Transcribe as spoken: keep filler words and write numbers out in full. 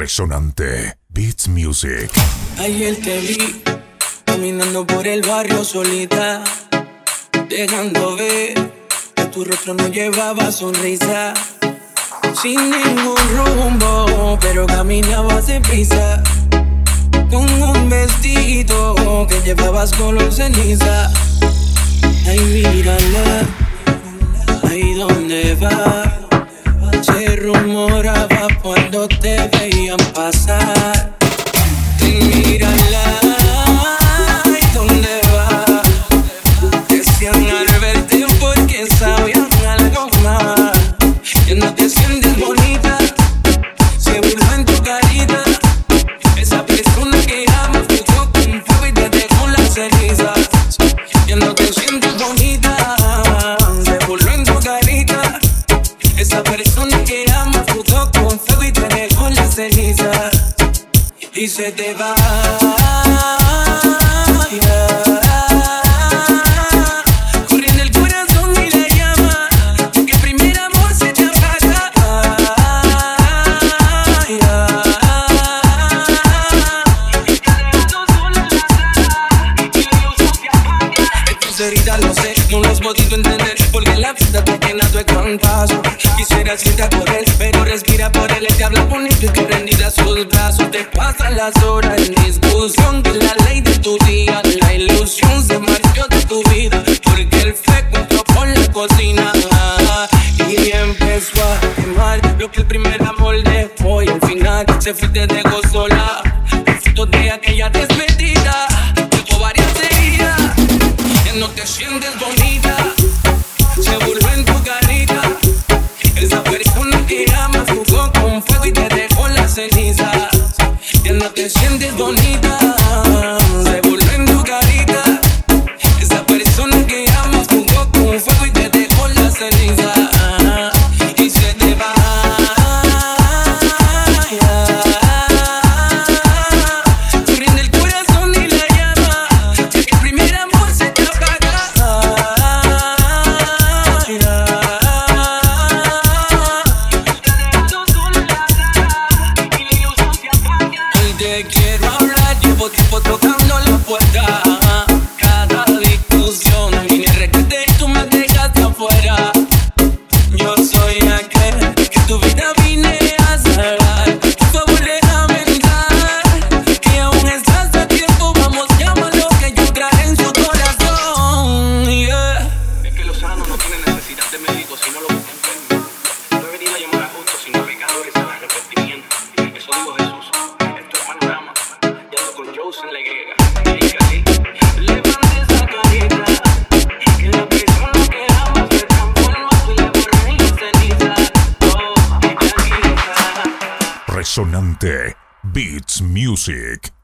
resonante. Beats Music. Ayer te vi caminando por el barrio solita, dejando ver que tu rostro no llevaba sonrisa. Sin ningún rumbo, pero caminabas sin prisa, con un vestido que llevabas color ceniza. Ay, mírala, ahí donde va. Se rumoraba cuando te veían pasar. Ay, mírala, ahí donde va. Decían al verte porque sabían algo más. Ya no te sientes bonita, se burló en tu carita. Esa persona que amas jugó con fuego y te dejó las cenizas. Ya no te sientes bonita, se burló en tu carita. Esa persona que amas jugó con fuego y te dejó las cenizas. Y se te va. Lo sé, no lo has podido entender, porque la vida te llena de cantazo. Quisiera irte a correr, pero respira por él. Te habla bonito y tú rendida sus brazos. Te pasan las horas en discusión, que la ley de tu día, la ilusión se marchó de tu vida, porque el fuego entró por la cocina y empezó a quemar lo que el primer amor dejó. Y al final se fue y te dejó sola, fruto de aquella despedida. No te sientes bonita, se burló en tu carita. Esa persona que amas jugó con fuego y te dejó las cenizas. Ya no te sientes bonita, se burló en tu carita. Esa persona que amas jugó con fuego y te dejó las cenizas. Y se te va. Te quiero hablar, llevo tiempo tocando la puerta. Cada discusión, mi requete, tú me dejaste afuera. Yo soy aquel que tu vida vine a salvar. Por favor, déjame entrar, que aún estás a tiempo. Vamos, llama lo que yo traje en su corazón. Yeah. Es que los sanos no tienen necesidad de médico si no lo buscan enfermo. No he venido a llamar a justos, sino a pecadores al arrepentimiento. Eso digo Jesús. Con Joseph en la griega, levanta esa carita, que la persona que amas se transforma y le borra la ceniza. Oh, qué caliza. Resonante Beats Music.